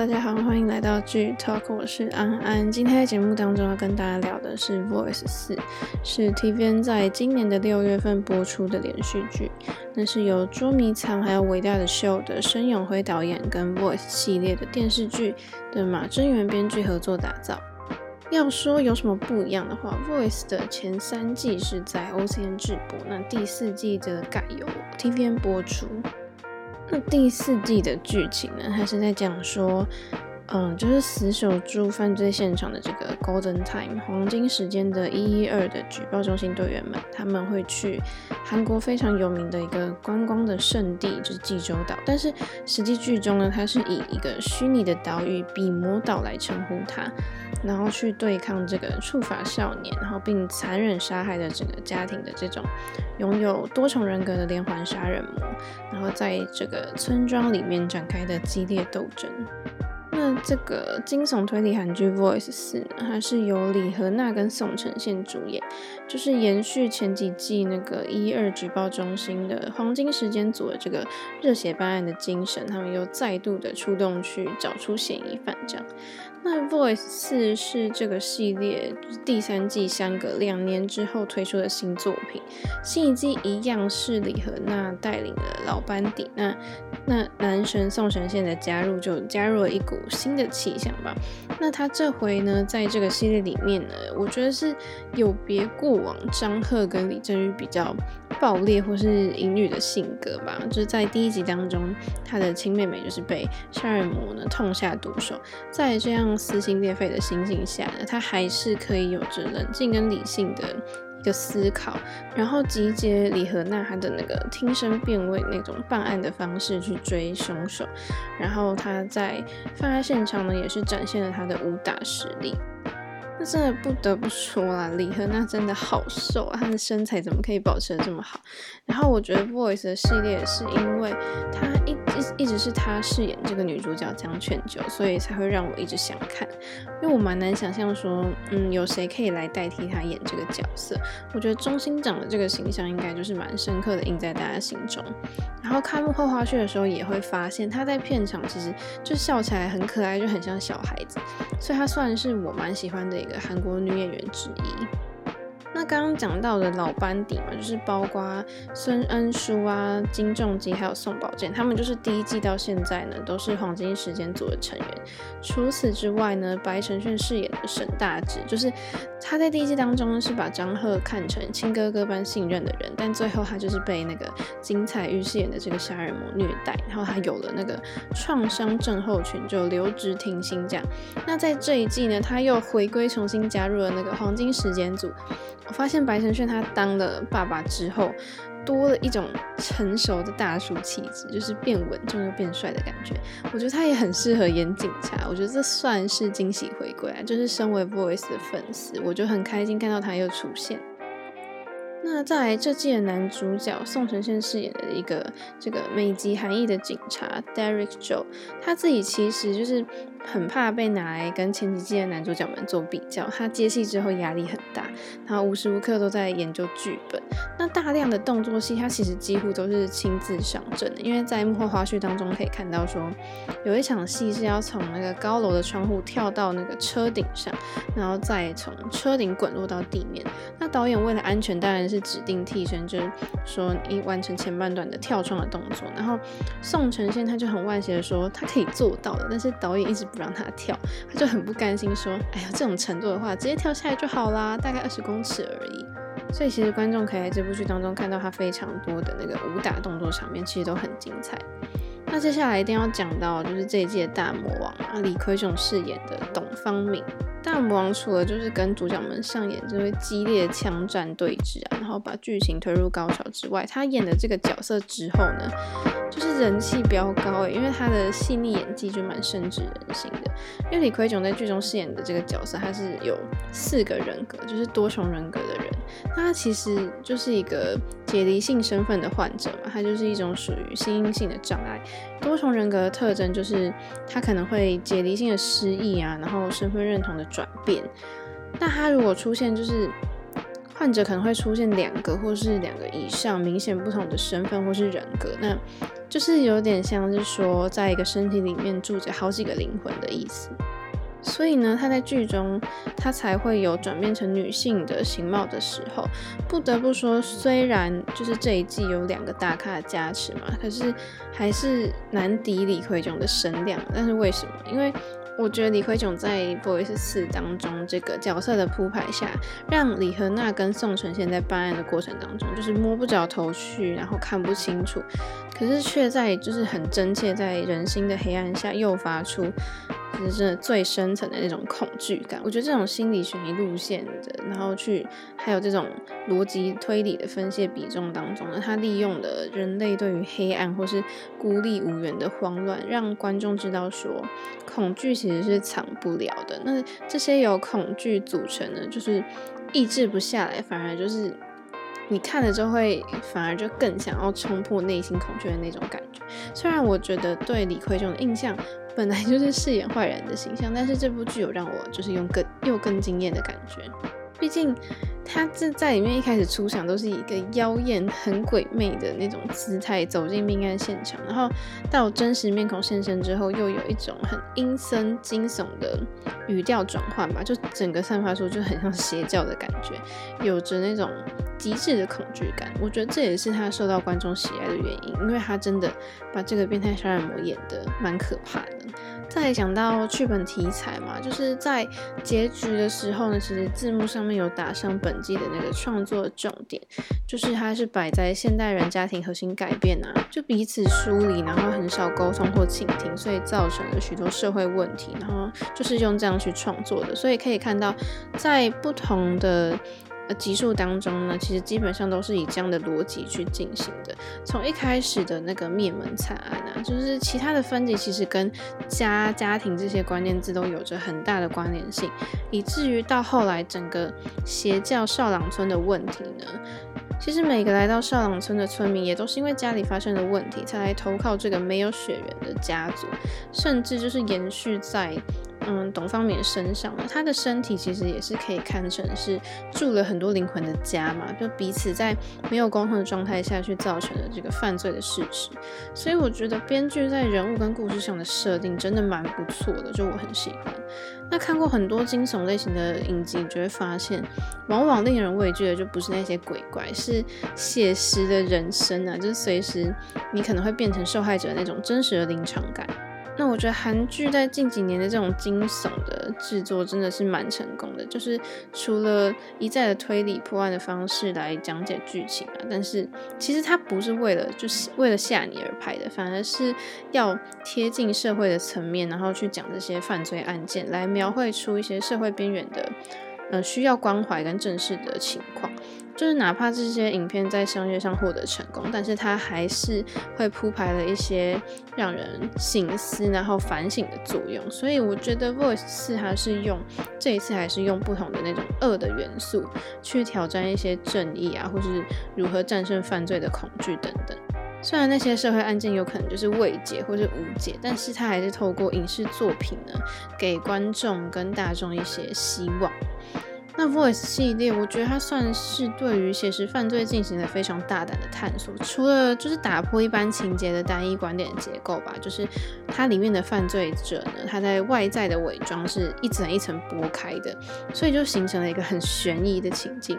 大家好，欢迎来到剧 Talk， 我是安安。今天的节目当中要跟大家聊的是 Voice 4， 是 TVN 在今年的6月份播出的连续剧，那是由捉迷藏还有伟大的秀的申永辉导演跟 Voice 系列的电视剧的马真源编剧合作打造。要说有什么不一样的话， Voice 的前3季是在 OCN 制播，那第4季则改由 TVN 播出。那第4季的剧情呢，它是在讲说，就是死守住犯罪现场的这个 Golden Time 黄金时间的112的举报中心队员们，他们会去韩国非常有名的一个观光的圣地，就是济州岛。但是实际剧中呢，它是以一个虚拟的岛屿比魔岛来称呼它，然后去对抗这个触法少年，然后并残忍杀害的整个家庭的这种拥有多重人格的连环杀人魔，然后在这个村庄里面展开的激烈斗争。那这个惊悚推理韩剧 Voice 4 呢，它是由李荷娜跟宋承宪主演，就是延续前几季那个112举报中心的黄金时间组的这个热血办案的精神，他们又再度的出动去找出嫌疑犯这样。那 Voice 4 是这个系列第3季相隔2年之后推出的新作品，新一季一样是李荷娜带领了老班底，那男神宋承宪的加入就加入了一股新的气象吧。那他这回呢，在这个系列里面呢，我觉得是有别过往张赫跟李正宇比较暴烈或是淫欲的性格吧，就是在第1集当中，他的亲妹妹就是被杀人魔呢痛下毒手，在这样撕心裂肺的心境下呢，他还是可以有着冷静跟理性的一个思考，然后集结李荷娜她的那个听声辨位那种办案的方式去追凶手，然后他在犯案现场呢也是展现了他的武打实力。那真的不得不说啦，李荷娜真的好瘦啊，她的身材怎么可以保持得这么好？然后我觉得 Voice 的系列是因为她一直是她饰演这个女主角江劝酒，所以才会让我一直想看，因为我蛮难想象说，有谁可以来代替她演这个角色。我觉得钟欣长的这个形象应该就是蛮深刻的印在大家心中。然后看幕后花絮的时候也会发现，她在片场其实就笑起来很可爱，就很像小孩子，所以她算是我蛮喜欢的一个韩国女演员之一。那刚刚讲到的老班底嘛，就是包括孙恩淑啊、金仲基还有宋宝剑，他们就是第1季到现在呢都是黄金时间组的成员。除此之外呢，白承炫饰演的沈大志，就是他在第1季当中呢是把张赫看成亲哥哥般信任的人，但最后他就是被那个金彩玉饰演的这个杀人魔虐待，然后他有了那个创伤症候群，就留职停薪这样。那在这一季呢，他又回归重新加入了那个黄金时间组。我发现白承炫他当了爸爸之后，多了一种成熟的大叔气质，就是变稳重又变帅的感觉。我觉得他也很适合演警察，我觉得这算是惊喜回归啊！就是身为 Voice 的粉丝，我就很开心看到他又出现。那再来这季的男主角宋承宪饰演的一个这个美籍韩裔的警察 Derek Jo， 他自己其实就是很怕被拿来跟前几季的男主角们做比较，他接戏之后压力很大，然后无时无刻都在研究剧本。那大量的动作戏他其实几乎都是亲自上阵的，因为在幕后花絮当中可以看到说，有一场戏是要从那个高楼的窗户跳到那个车顶上，然后再从车顶滚落到地面。那导演为了安全当然是指定替身，就是说完成前半段的跳窗的动作，然后宋承宪他就很惋惜的说他可以做到的，但是导演一直不让他跳，他就很不甘心说，哎呀，这种程度的话直接跳下来就好啦，大概20公尺而已。所以其实观众可以在这部剧当中看到他非常多的那个武打动作场面，其实都很精彩。那接下来一定要讲到就是这一季的大魔王啊，李奎炯饰演的董方明。大魔王除了就是跟主角们上演这位激烈的枪战对峙啊，然后把剧情推入高潮之外，他演的这个角色之后呢，就是人气飙高因为他的细腻演技就蛮深植人心的。因为李奎炯在剧中饰演的这个角色，他是有4个人格，就是多重人格的人。那他其实就是一个解离性身份的患者嘛，他就是一种属于心因性的障碍。多重人格的特征就是他可能会解离性的失忆啊，然后身份认同的转变。那他如果出现就是患者可能会出现2个或是2个以上明显不同的身份或是人格，那就是有点像是说在一个身体里面住着好几个灵魂的意思。所以呢，她在剧中她才会有转变成女性的形貌的时候，不得不说虽然就是这一季有2个大咖的加持嘛，可是还是难敌李奎炯的声量。但是为什么？因为我觉得李奎炯在 Voice 4 当中这个角色的铺排下，让李和娜跟宋承宪在办案的过程当中就是摸不着头绪，然后看不清楚，可是却在就是很真切在人心的黑暗下诱发出就是真的最深层的那种恐惧感。我觉得这种心理悬疑路线的，然后去还有这种逻辑推理的分析比重当中呢，它利用了人类对于黑暗或是孤立无援的慌乱，让观众知道说恐惧其实是藏不了的。那这些由恐惧组成的就是抑制不下来，反而就是你看了之后会反而就更想要冲破内心恐惧的那种感觉。虽然我觉得对李奎炯的印象本来就是饰演坏人的形象，但是这部剧有让我就是用更惊艳的感觉。毕竟他在里面一开始出场都是一个妖艳很鬼魅的那种姿态走进命案现场，然后到真实面孔现身之后又有一种很阴森惊悚的语调转换吧，就整个散发出就很像邪教的感觉，有着那种极致的恐惧感。我觉得这也是他受到观众喜爱的原因，因为他真的把这个变态杀人魔演得蛮可怕的。再讲到剧本题材嘛，就是在结局的时候呢，其实字幕上面有打上本季的那个创作重点，就是它是摆在现代人家庭核心改变啊，就彼此疏离，然后很少沟通或倾听，所以造成了许多社会问题，然后就是用这样去创作的。所以可以看到在不同的集数当中呢，其实基本上都是以这样的逻辑去进行的。从一开始的那个灭门惨案啊，就是其他的分级其实跟家庭这些关键字都有着很大的关联性，以至于到后来整个邪教少朗村的问题呢，其实每个来到少朗村的村民也都是因为家里发生的问题才来投靠这个没有血缘的家族，甚至就是延续在董方冕身上了。他的身体其实也是可以看成是住了很多灵魂的家嘛，就彼此在没有沟通的状态下去造成了这个犯罪的事实。所以我觉得编剧在人物跟故事上的设定真的蛮不错的，就我很喜欢。那看过很多惊悚类型的影集，你就会发现往往令人畏惧的就不是那些鬼怪，是写实的人生啊，就是随时你可能会变成受害者的那种真实的临场感。那我觉得韩剧在近几年的这种惊悚的制作真的是蛮成功的，就是除了一再的推理破案的方式来讲解剧情啊，但是其实它不是为了吓你而拍的，反而是要贴近社会的层面，然后去讲这些犯罪案件，来描绘出一些社会边缘的需要关怀跟正视的情况。就是哪怕这些影片在商业上获得成功，但是它还是会铺排了一些让人省思然后反省的作用。所以我觉得 Voice 4它是用这一次还是用不同的那种恶的元素去挑战一些正义啊，或是如何战胜犯罪的恐惧等等。虽然那些社会案件有可能就是未解或是无解，但是它还是透过影视作品呢，给观众跟大众一些希望。那 Voice 系列我觉得它算是对于写实犯罪进行了非常大胆的探索，除了就是打破一般情节的单一观点结构吧，就是它里面的犯罪者呢，它在外在的伪装是一层一层剥开的，所以就形成了一个很悬疑的情境。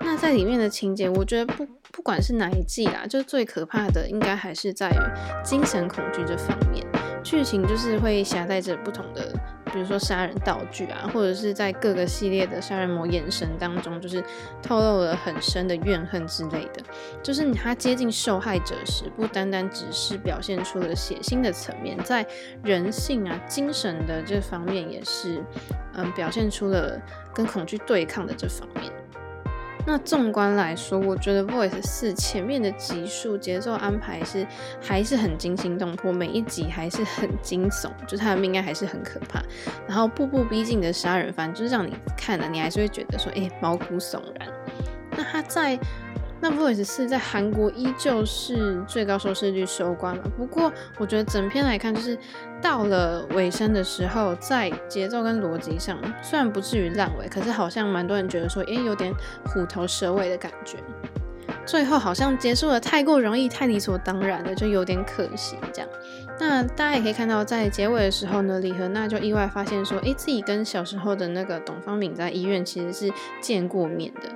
那在里面的情节我觉得不管是哪一季啦，就最可怕的应该还是在于精神恐惧这方面，剧情就是会夹带着不同的比如说杀人道具啊，或者是在各个系列的杀人魔眼神当中就是透露了很深的怨恨之类的，就是他接近受害者时不单单只是表现出了血腥的层面，在人性啊精神的这方面也是表现出了跟恐惧对抗的这方面。那纵观来说，我觉得 Voice 4前面的集数节奏安排是还是很惊心动魄，每一集还是很惊悚，就是他的命案还是很可怕，然后步步逼近的杀人犯就是让你看了你还是会觉得说毛骨悚然。那他在那 Voice 4在韩国依旧是最高收视率收官嘛，不过我觉得整篇来看，就是到了尾声的时候，在节奏跟逻辑上虽然不至于烂尾，可是好像蛮多人觉得说有点虎头蛇尾的感觉，最后好像结束的太过容易，太理所当然了，就有点可惜这样。那大家也可以看到，在结尾的时候呢，李荷娜就意外发现说，自己跟小时候的那个董方敏在医院其实是见过面的。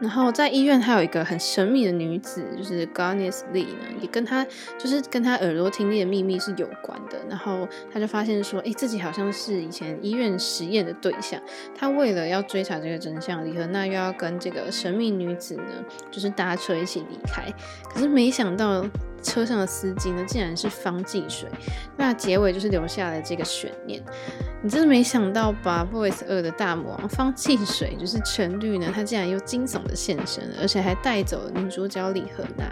然后在医院还有一个很神秘的女子，就是 Garnis Lee 呢，也跟她就是跟她耳朵听力的秘密是有关的。然后她就发现说，自己好像是以前医院实验的对象。她为了要追查这个真相，李荷娜又要跟这个神秘女子呢，就是搭车一起离开。可是没想到车上的司机呢，竟然是方济水。那结尾就是留下了这个悬念。你真的没想到吧， Voice 2 的大魔王方济水就是陈律呢，他竟然又惊悚的现身了，而且还带走了女主角李荷娜，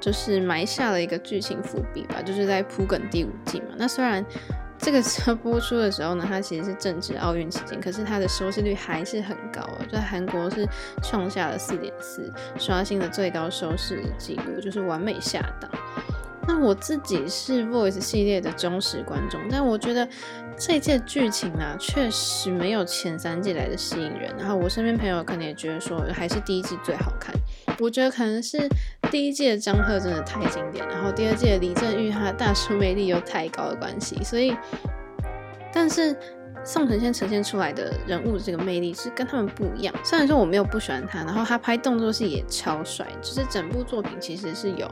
就是埋下了一个剧情伏笔吧，就是在铺梗第五季嘛。那虽然这个车播出的时候呢，它其实是正值奥运期间，可是它的收视率还是很高就在韩国是创下了 4.4， 刷新了最高收视记录，就是完美下档。那我自己是 Voice 系列的忠实观众，但我觉得这一季剧情啊，确实没有前三季来的吸引人。然后我身边朋友可能也觉得说，还是第一季最好看。我觉得可能是第一季的张赫真的太经典，然后第二季的李正玉他的大叔魅力又太高的关系，所以，但是宋承宪呈现出来的人物这个魅力是跟他们不一样。虽然说我没有不喜欢他，然后他拍动作戏也超帅，就是整部作品其实是有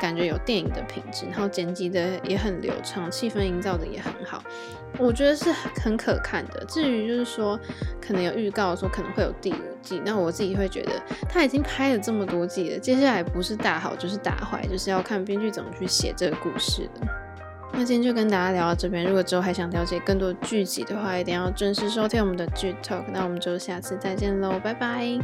感觉有电影的品质，然后剪辑的也很流畅，气氛营造的也很好，我觉得是很可看的。至于就是说可能有预告说可能会有第五季，那我自己会觉得他已经拍了这么多季了，接下来不是大好就是大坏，就是要看编剧怎么去写这个故事的。那今天就跟大家聊到这边，如果之后还想了解更多剧集的话，一定要准时收听我们的剧 Talk， 那我们就下次再见咯，拜拜。